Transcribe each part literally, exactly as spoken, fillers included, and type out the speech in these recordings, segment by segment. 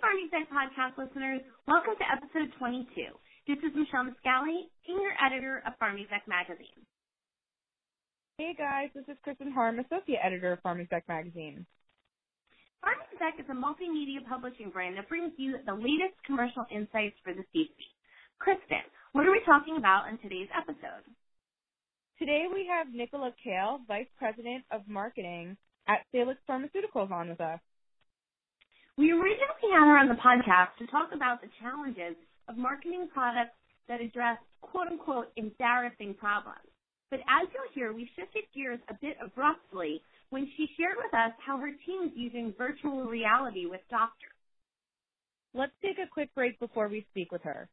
Pharm Exec Podcast listeners, welcome to episode twenty-two. This is Michelle Miscalli, senior editor of Pharm Exec Magazine. Hey guys, this is Kristen Harm, associate editor of Pharm Exec Magazine. Pharm Exec is a multimedia publishing brand that brings you the latest commercial insights for the C-suite. Kristen, what are we talking about in today's episode? Today we have Nicola Kale, Vice President of Marketing at Salix Pharmaceuticals, on with us. We originally had her on the podcast to talk about the challenges of marketing products that address quote-unquote embarrassing problems. But as you'll hear, we shifted gears a bit abruptly when she shared with us how her team is using virtual reality with doctors. Let's take a quick break before we speak with her.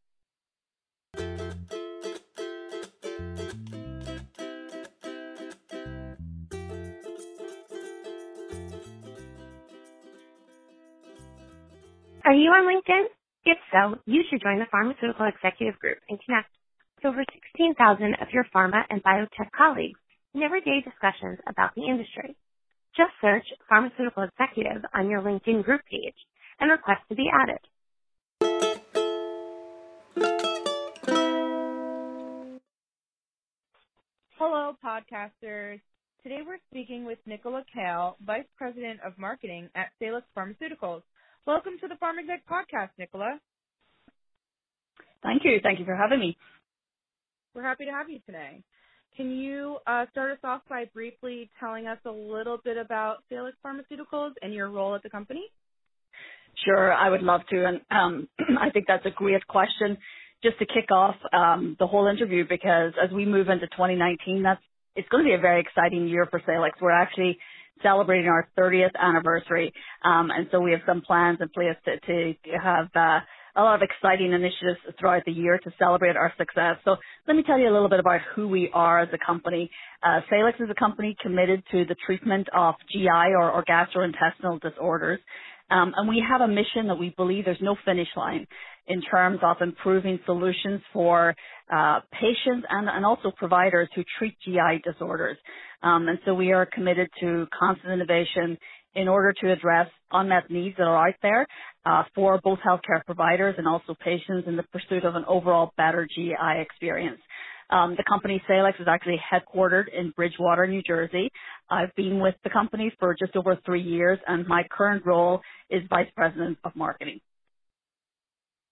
Are you on LinkedIn? If so, you should join the Pharmaceutical Executive Group and connect with over sixteen thousand of your pharma and biotech colleagues in everyday discussions about the industry. Just search Pharmaceutical Executive on your LinkedIn group page and request to be added. Hello, podcasters. Today we're speaking with Nicola Kale, Vice President of Marketing at Salix Pharmaceuticals. Welcome to the Pharm Exec Podcast, Nicola. Thank you. Thank you for having me. We're happy to have you today. Can you uh, start us off by briefly telling us a little bit about Salix Pharmaceuticals and your role at the company? Sure, I would love to, and um, I think that's a great question just to kick off um, the whole interview, because as we move into twenty nineteen, that's it's going to be a very exciting year for Salix. We're actually celebrating our thirtieth anniversary, um, and so we have some plans in place to, to have uh, a lot of exciting initiatives throughout the year to celebrate our success. So let me tell you a little bit about who we are as a company. Uh, Salix is a company committed to the treatment of G I or, or gastrointestinal disorders, um, and we have a mission that we believe there's no finish line in terms of improving solutions for uh, patients and, and also providers who treat G I disorders. Um, and so we are committed to constant innovation in order to address unmet needs that are out there uh, for both healthcare providers and also patients in the pursuit of an overall better G I experience. Um, the company Salix is actually headquartered in Bridgewater, New Jersey. I've been with the company for just over three years, and my current role is Vice President of Marketing.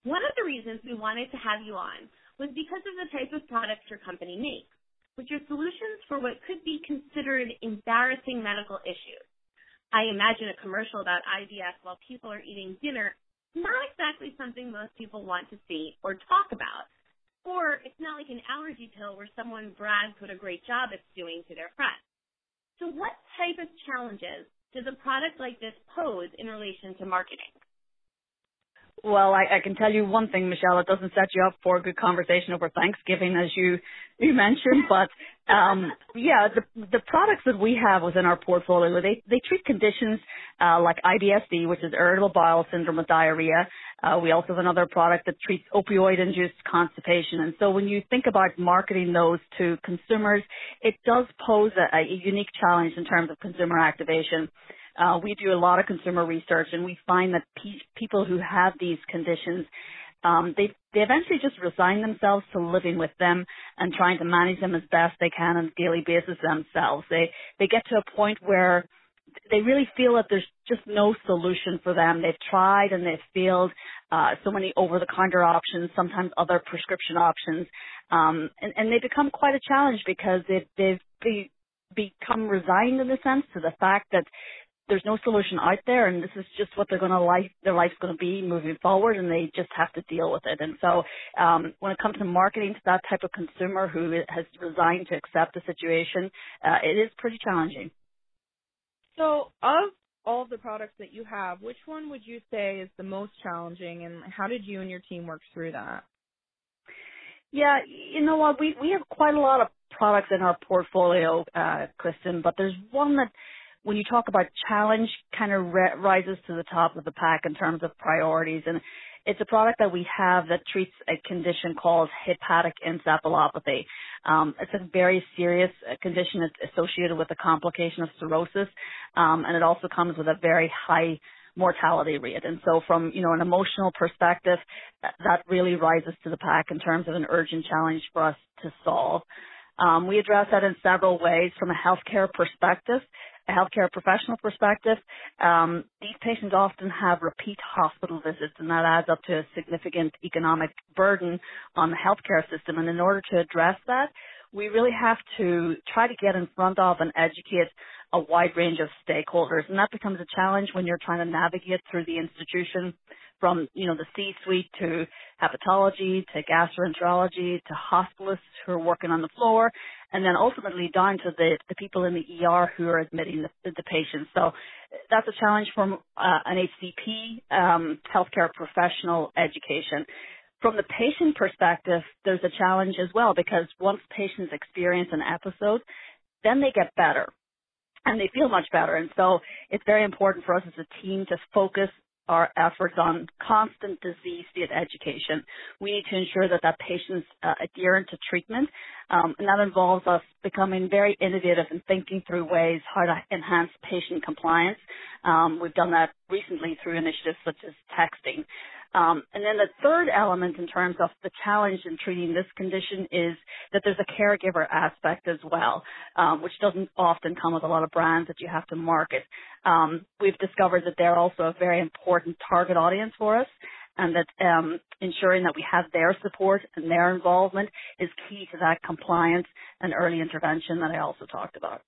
One of the reasons we wanted to have you on was because of the type of products your company makes, which are solutions for what could be considered embarrassing medical issues. I imagine a commercial about I B S while people are eating dinner, not exactly something most people want to see or talk about. Or it's not like an allergy pill where someone brags what a great job it's doing to their friends. So what type of challenges does a product like this pose in relation to marketing? Well, I, I can tell you one thing, Michelle, it doesn't set you up for a good conversation over Thanksgiving, as you, you mentioned. But, um, yeah, the, the products that we have within our portfolio, they, they treat conditions uh, like I B S D, which is irritable bowel syndrome with diarrhea. Uh, we also have another product that treats opioid-induced constipation. And so when you think about marketing those to consumers, it does pose a, a unique challenge in terms of consumer activation. Uh, we do a lot of consumer research, and we find that pe- people who have these conditions, um, they they eventually just resign themselves to living with them and trying to manage them as best they can on a daily basis themselves. They they get to a point where they really feel that there's just no solution for them. They've tried and they've failed uh, so many over-the-counter options, sometimes other prescription options, um, and, and they become quite a challenge because they've, they've be, become resigned in a sense to the fact that there's no solution out there, and this is just what they're going to life, their life's going to be moving forward, and they just have to deal with it. And so um, when it comes to marketing to that type of consumer who has resigned to accept the situation, uh, it is pretty challenging. So of all the products that you have, which one would you say is the most challenging, and how did you and your team work through that? Yeah, you know what, we, we have quite a lot of products in our portfolio, uh, Kristen, but there's one that, when you talk about challenge, kind of re- rises to the top of the pack in terms of priorities. And it's a product that we have that treats a condition called hepatic encephalopathy. Um, it's a very serious condition that's associated with a complication of cirrhosis, um, and it also comes with a very high mortality rate. And so from, you know, an emotional perspective, that, that really rises to the pack in terms of an urgent challenge for us to solve. Um, we address that in several ways from a healthcare perspective, a healthcare professional perspective. Um, these patients often have repeat hospital visits, and that adds up to a significant economic burden on the healthcare system. And in order to address that, we really have to try to get in front of and educate a wide range of stakeholders. And that becomes a challenge when you're trying to navigate through the institution from, you know, the C-suite to hepatology to gastroenterology to hospitalists who are working on the floor, and then ultimately down to the, the people in the E R who are admitting the, the patients. So that's a challenge from uh, an H C P, um, healthcare professional education. From the patient perspective, there's a challenge as well, because once patients experience an episode, then they get better and they feel much better. And so it's very important for us as a team to focus our efforts on constant disease state education. We need to ensure that that patient's uh, adherent to treatment, um, and that involves us becoming very innovative and thinking through ways how to enhance patient compliance. Um, we've done that recently through initiatives such as texting. Um, and then the third element in terms of the challenge in treating this condition is that there's a caregiver aspect as well, um, which doesn't often come with a lot of brands that you have to market. Um, we've discovered that they're also a very important target audience for us, and that um, ensuring that we have their support and their involvement is key to that compliance and early intervention that I also talked about.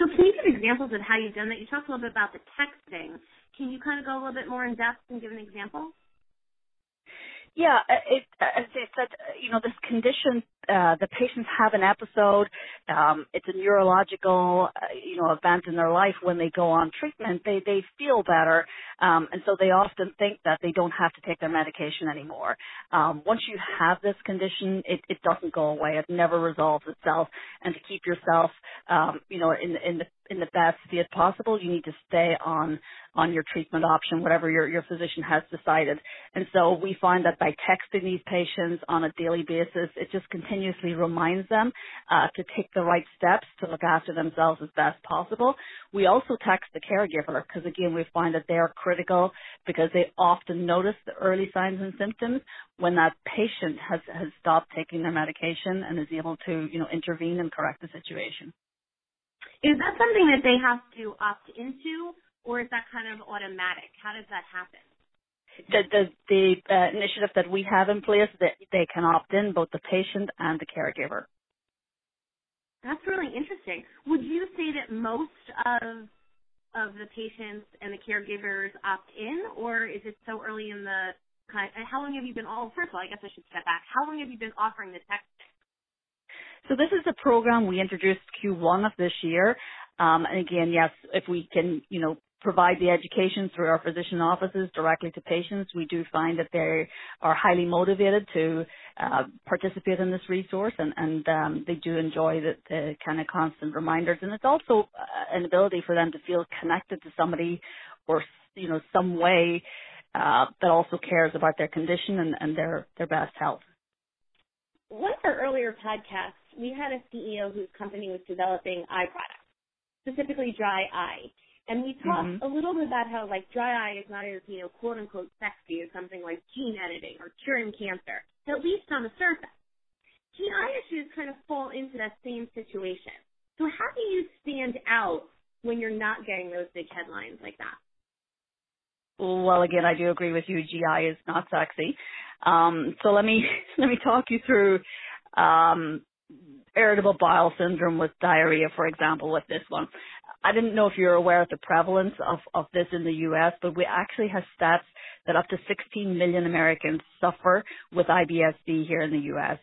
So can you give examples of how you've done that? You talked a little bit about the texting. Can you kind of go a little bit more in depth and give an example? Yeah, it, as I said, you know, this condition, uh, the patients have an episode. Um, it's a neurological, uh, you know, event in their life. When they go on treatment, they, they feel better. Um, and so they often think that they don't have to take their medication anymore. Um, once you have this condition, it, it doesn't go away. It never resolves itself. And to keep yourself, um, you know, in, in the in the best state possible, you need to stay on on your treatment option, whatever your, your physician has decided. And so we find that by texting these patients on a daily basis, it just continuously reminds them uh, to take the right steps to look after themselves as best possible. We also text the caregiver because, again, we find that they are critical because they often notice the early signs and symptoms when that patient has, has stopped taking their medication and is able to, you know, intervene and correct the situation. Is that something that they have to opt into, or is that kind of automatic? How does that happen? The, the, the uh, initiative that we have in place, that they can opt in, both the patient and the caregiver. That's really interesting. Would you say that most of of the patients and the caregivers opt in, or is it so early in the kind of, how long have you been, oh, first of all, I guess I should step back. How long have you been offering the texting? So this is a program we introduced Q one of this year. Um, and again, yes, if we can, you know, provide the education through our physician offices directly to patients, we do find that they are highly motivated to uh, participate in this resource, and, and um, they do enjoy the, the kind of constant reminders. And it's also an ability for them to feel connected to somebody or, you know, some way uh, that also cares about their condition and, and their, their best health. One of our earlier podcasts, we had a C E O whose company was developing eye products, specifically dry eye. And we talked mm-hmm. a little bit about how, like, dry eye is not as, you know, quote-unquote sexy as something like gene editing or curing cancer, at least on the surface. G I issues kind of fall into that same situation. So how do you stand out when you're not getting those big headlines like that? Well, again, I do agree with you. G I is not sexy. Um, so let me let me talk you through um, irritable bowel syndrome with diarrhea, for example, with this one. I didn't know if you're aware of the prevalence of, of this in the U S, but we actually have stats that up to sixteen million Americans suffer with I B S D here in the U S.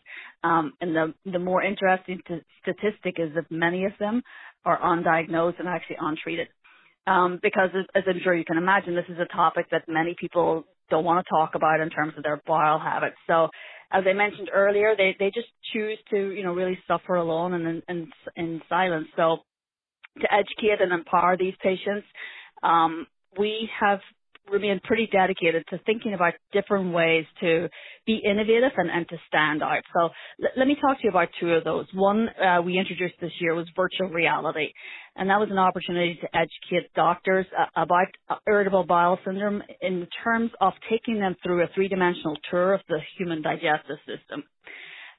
Um, and the, the more interesting t- statistic is that many of them are undiagnosed and actually untreated. Um, because, as I'm sure you can imagine, this is a topic that many people don't want to talk about in terms of their bowel habits. So, as I mentioned earlier, they, they just choose to, you know, really suffer alone and in and, and silence. So, to educate and empower these patients, um, we have remain pretty dedicated to thinking about different ways to be innovative and, and to stand out. So l- let me talk to you about two of those. One uh, we introduced this year was virtual reality, and that was an opportunity to educate doctors uh, about irritable bowel syndrome in terms of taking them through a three-dimensional tour of the human digestive system.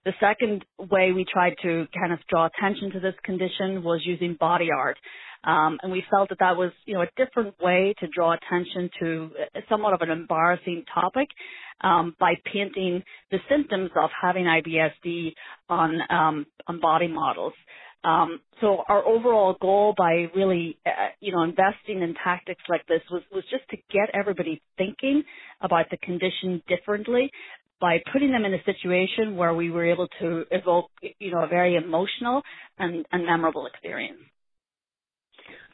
The second way we tried to kind of draw attention to this condition was using body art. Um, and we felt that that was, you know, a different way to draw attention to somewhat of an embarrassing topic um, by painting the symptoms of having I B S D on, um, on body models. Um, so our overall goal by really, uh, you know, investing in tactics like this was, was just to get everybody thinking about the condition differently, by putting them in a situation where we were able to evoke, you know, a very emotional and, and memorable experience.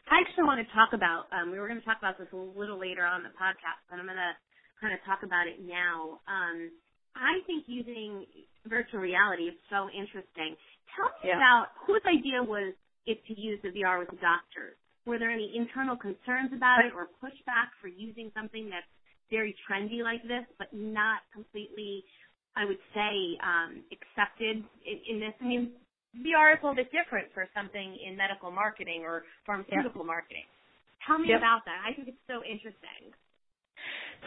I actually want to talk about, um, we were going to talk about this a little later on the podcast, but I'm going to kind of talk about it now. Um, I think using virtual reality is so interesting. Tell me yeah. about whose idea was it to use the V R with the doctors? Were there any internal concerns about it or pushback for using something that's very trendy like this, but not completely, I would say, um, accepted in, in this? I mean, V R is a little bit different for something in medical marketing or pharmaceutical yeah. marketing. Tell me yep. about that. I think it's so interesting.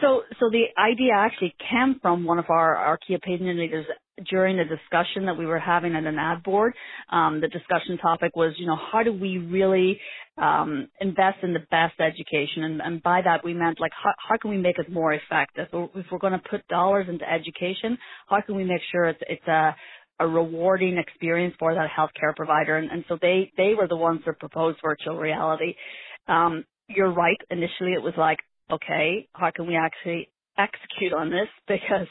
So so the idea actually came from one of our, our key opinion leaders during a discussion that we were having at an ad board. Um, the discussion topic was, you know, how do we really um, invest in the best education? And, and by that we meant, like, how, how can we make it more effective? If we're going to put dollars into education, how can we make sure it's, it's a a rewarding experience for that healthcare provider? And, and so they, they were the ones that proposed virtual reality. Um, you're right. Initially it was like, okay, how can we actually execute on this? Because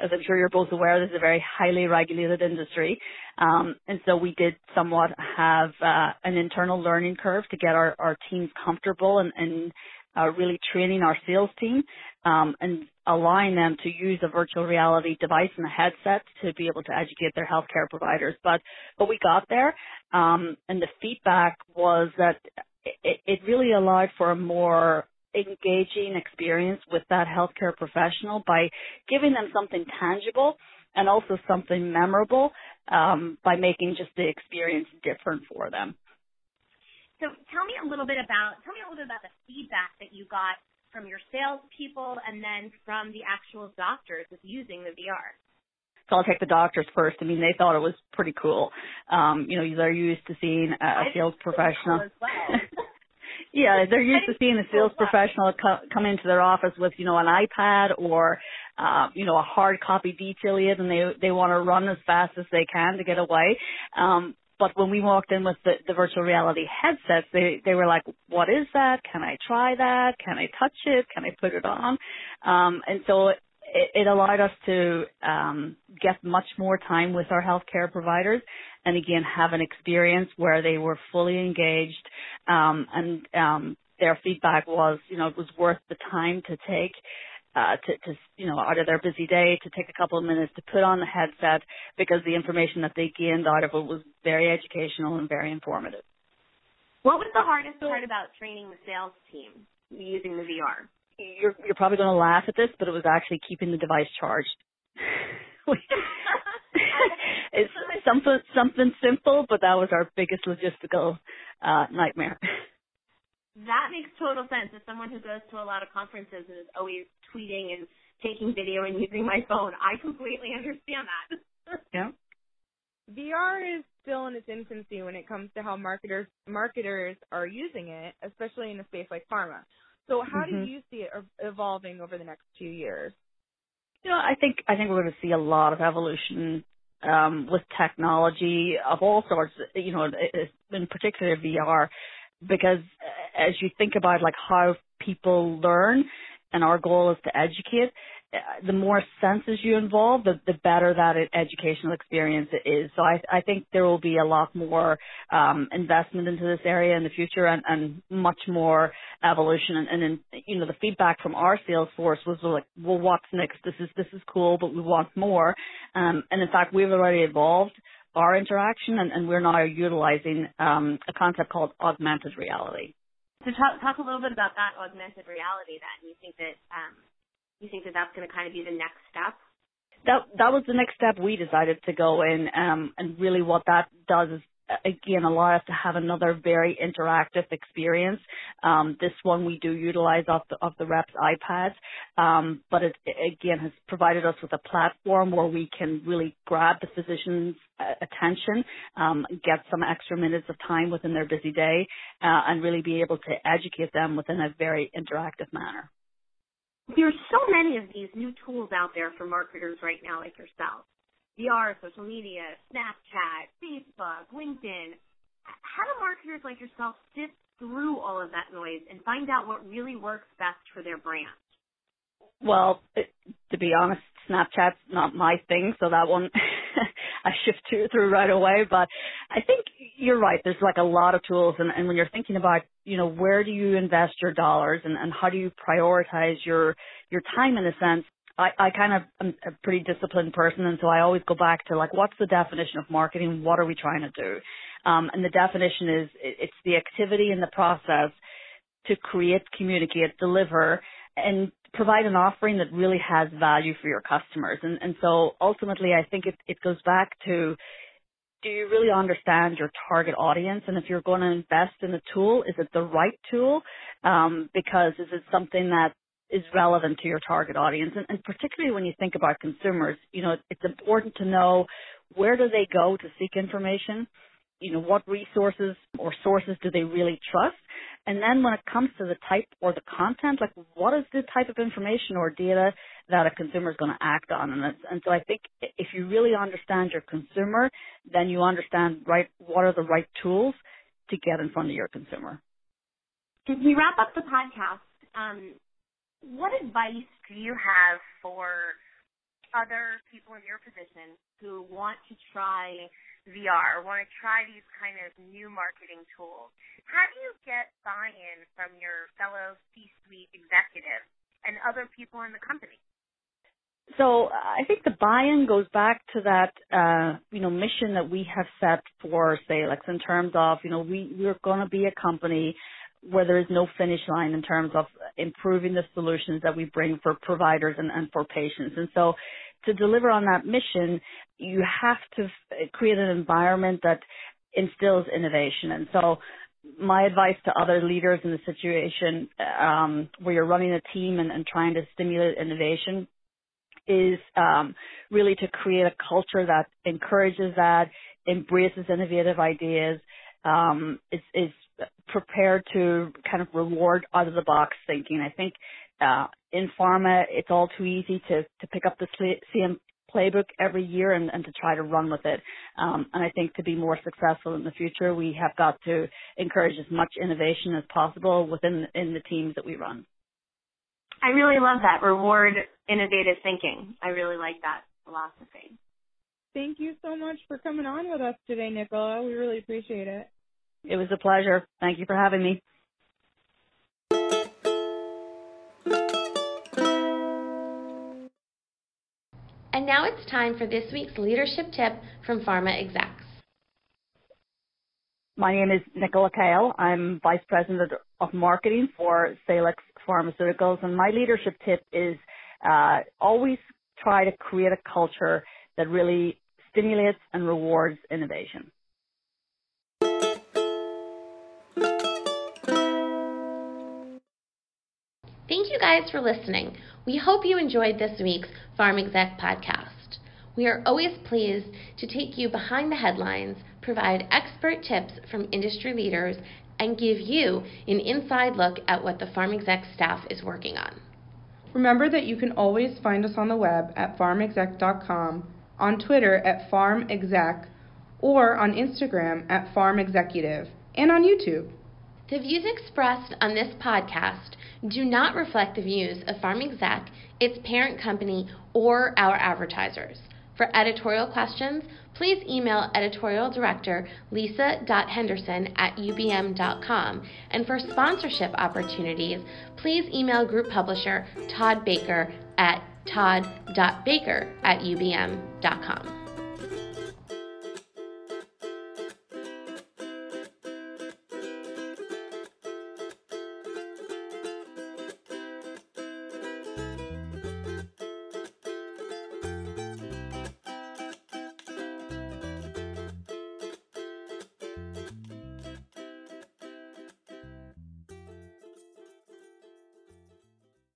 as I'm sure you're both aware, this is a very highly regulated industry. Um, and so we did somewhat have uh, an internal learning curve to get our, our teams comfortable and, and uh, really training our sales team um, and allowing them to use a virtual reality device and a headset to be able to educate their healthcare providers. But, but we got there, um, and the feedback was that it, it really allowed for a more engaging experience with that healthcare professional by giving them something tangible and also something memorable um, by making just the experience different for them. So tell me a little bit about tell me a little bit about the feedback that you got from your salespeople and then from the actual doctors with using the V R. So I'll take the doctors first. I mean, they thought it was pretty cool. Um, you know, they're used to seeing a I sales professional. As well. Yeah, they're used to seeing a sales professional co- come into their office with, you know, an iPad or, uh, you know, a hard copy detail aid, and they they want to run as fast as they can to get away. Um, but when we walked in with the, the virtual reality headsets, they, they were like, what is that? Can I try that? Can I touch it? Can I put it on? Um, and so it, it allowed us to um, get much more time with our healthcare providers, and again, have an experience where they were fully engaged, um, and um, their feedback was, you know, it was worth the time to take, uh, to, to, you know, out of their busy day to take a couple of minutes to put on the headset, because the information that they gained out of it was very educational and very informative. What was the hardest part about training the sales team using the V R? You're, you're probably going to laugh at this, but it was actually keeping the device charged. It's something something simple, but that was our biggest logistical uh, nightmare. That makes total sense. As someone who goes to a lot of conferences and is always tweeting and taking video and using my phone, I completely understand that. Yeah. V R is still in its infancy when it comes to how marketers marketers are using it, especially in a space like pharma. So how mm-hmm. do you see it evolving over the next few years? You know, I think I think we're going to see a lot of evolution um, with technology of all sorts, you know, in particular V R, because as you think about, like, how people learn, and our goal is to educate, the more senses you involve, the, the better that educational experience it is. So I, I think there will be a lot more um, investment into this area in the future, and, and much more evolution. And, and in, you know, the feedback from our sales force was like, well, what's next? This is this is cool, but we want more. Um, and in fact, we've already evolved our interaction, and, and we're now utilizing um, a concept called augmented reality. So talk, talk a little bit about that augmented reality then. You think that um, you think that that's going to kind of be the next step? That that was the next step we decided to go in, um, and really what that does is, again, allow us to have another very interactive experience. Um, this one we do utilize off the, off the reps' iPads, um, but it, again, has provided us with a platform where we can really grab the physician's attention, um, get some extra minutes of time within their busy day, uh, and really be able to educate them within a very interactive manner. There are so many of these new tools out there for marketers right now like yourself. V R, social media, Snapchat, Facebook, LinkedIn. How do marketers like yourself sift through all of that noise and find out what really works best for their brand? Well, to be honest, Snapchat's not my thing, so that one I shift to, through right away. But I think you're right. There's like a lot of tools, and, and when you're thinking about, you know, where do you invest your dollars and, and how do you prioritize your your time in a sense, I, I kind of am a pretty disciplined person, and so I always go back to, like, what's the definition of marketing? What are we trying to do? Um, and the definition is it's the activity and the process to create, communicate, deliver, and provide an offering that really has value for your customers. And, and so ultimately I think it, it goes back to, do you really understand your target audience? And if you're going to invest in a tool, is it the right tool? Um, because is it something that is relevant to your target audience? And, and particularly when you think about consumers, you know, it's important to know where do they go to seek information, you know, what resources or sources do they really trust? And then when it comes to the type or the content, like what is the type of information or data that a consumer is going to act on? And, and so I think if you really understand your consumer, then you understand right what are the right tools to get in front of your consumer. As we wrap up the podcast, um, what advice do you have for other people in your position who want to try V R, want to try these kind of new marketing tools? How do you get buy-in from your fellow C-suite executives and other people in the company? So I think the buy-in goes back to that, uh, you know, mission that we have set for Salix in terms of, you know, we, we're going to be a company where there is no finish line in terms of improving the solutions that we bring for providers and, and for patients. And so to deliver on that mission, you have to create an environment that instills innovation. And so my advice to other leaders in the situation um, where you're running a team and, and trying to stimulate innovation is um, really to create a culture that encourages that, embraces innovative ideas, um, is, is prepared to kind of reward out-of-the-box thinking. I think uh, in pharma, it's all too easy to, to pick up the same playbook every year and, and to try to run with it. Um, and I think to be more successful in the future, we have got to encourage as much innovation as possible within in the teams that we run. I really love that, reward innovative thinking. I really like that philosophy. Thank you so much for coming on with us today, Nicola. We really appreciate it. It was a pleasure. Thank you for having me. And now it's time for this week's leadership tip from Pharma Execs. My name is Nicola Kale. I'm Vice President of Marketing for Salix Pharmaceuticals, and my leadership tip is uh, always try to create a culture that really stimulates and rewards innovation. Thank you guys for listening. We hope you enjoyed this week's Pharm Exec Podcast. We are always pleased to take you behind the headlines, provide expert tips from industry leaders, and give you an inside look at what the Pharm Exec staff is working on. Remember that you can always find us on the web at pharm exec dot com, on Twitter at Pharm Exec, or on Instagram at Pharm Executive, and on YouTube. The views expressed on this podcast do not reflect the views of Pharm Exec, its parent company, or our advertisers. For editorial questions, please email editorial director lisa.henderson at ubm.com. And for sponsorship opportunities, please email group publisher Todd Baker at todd.baker at ubm.com.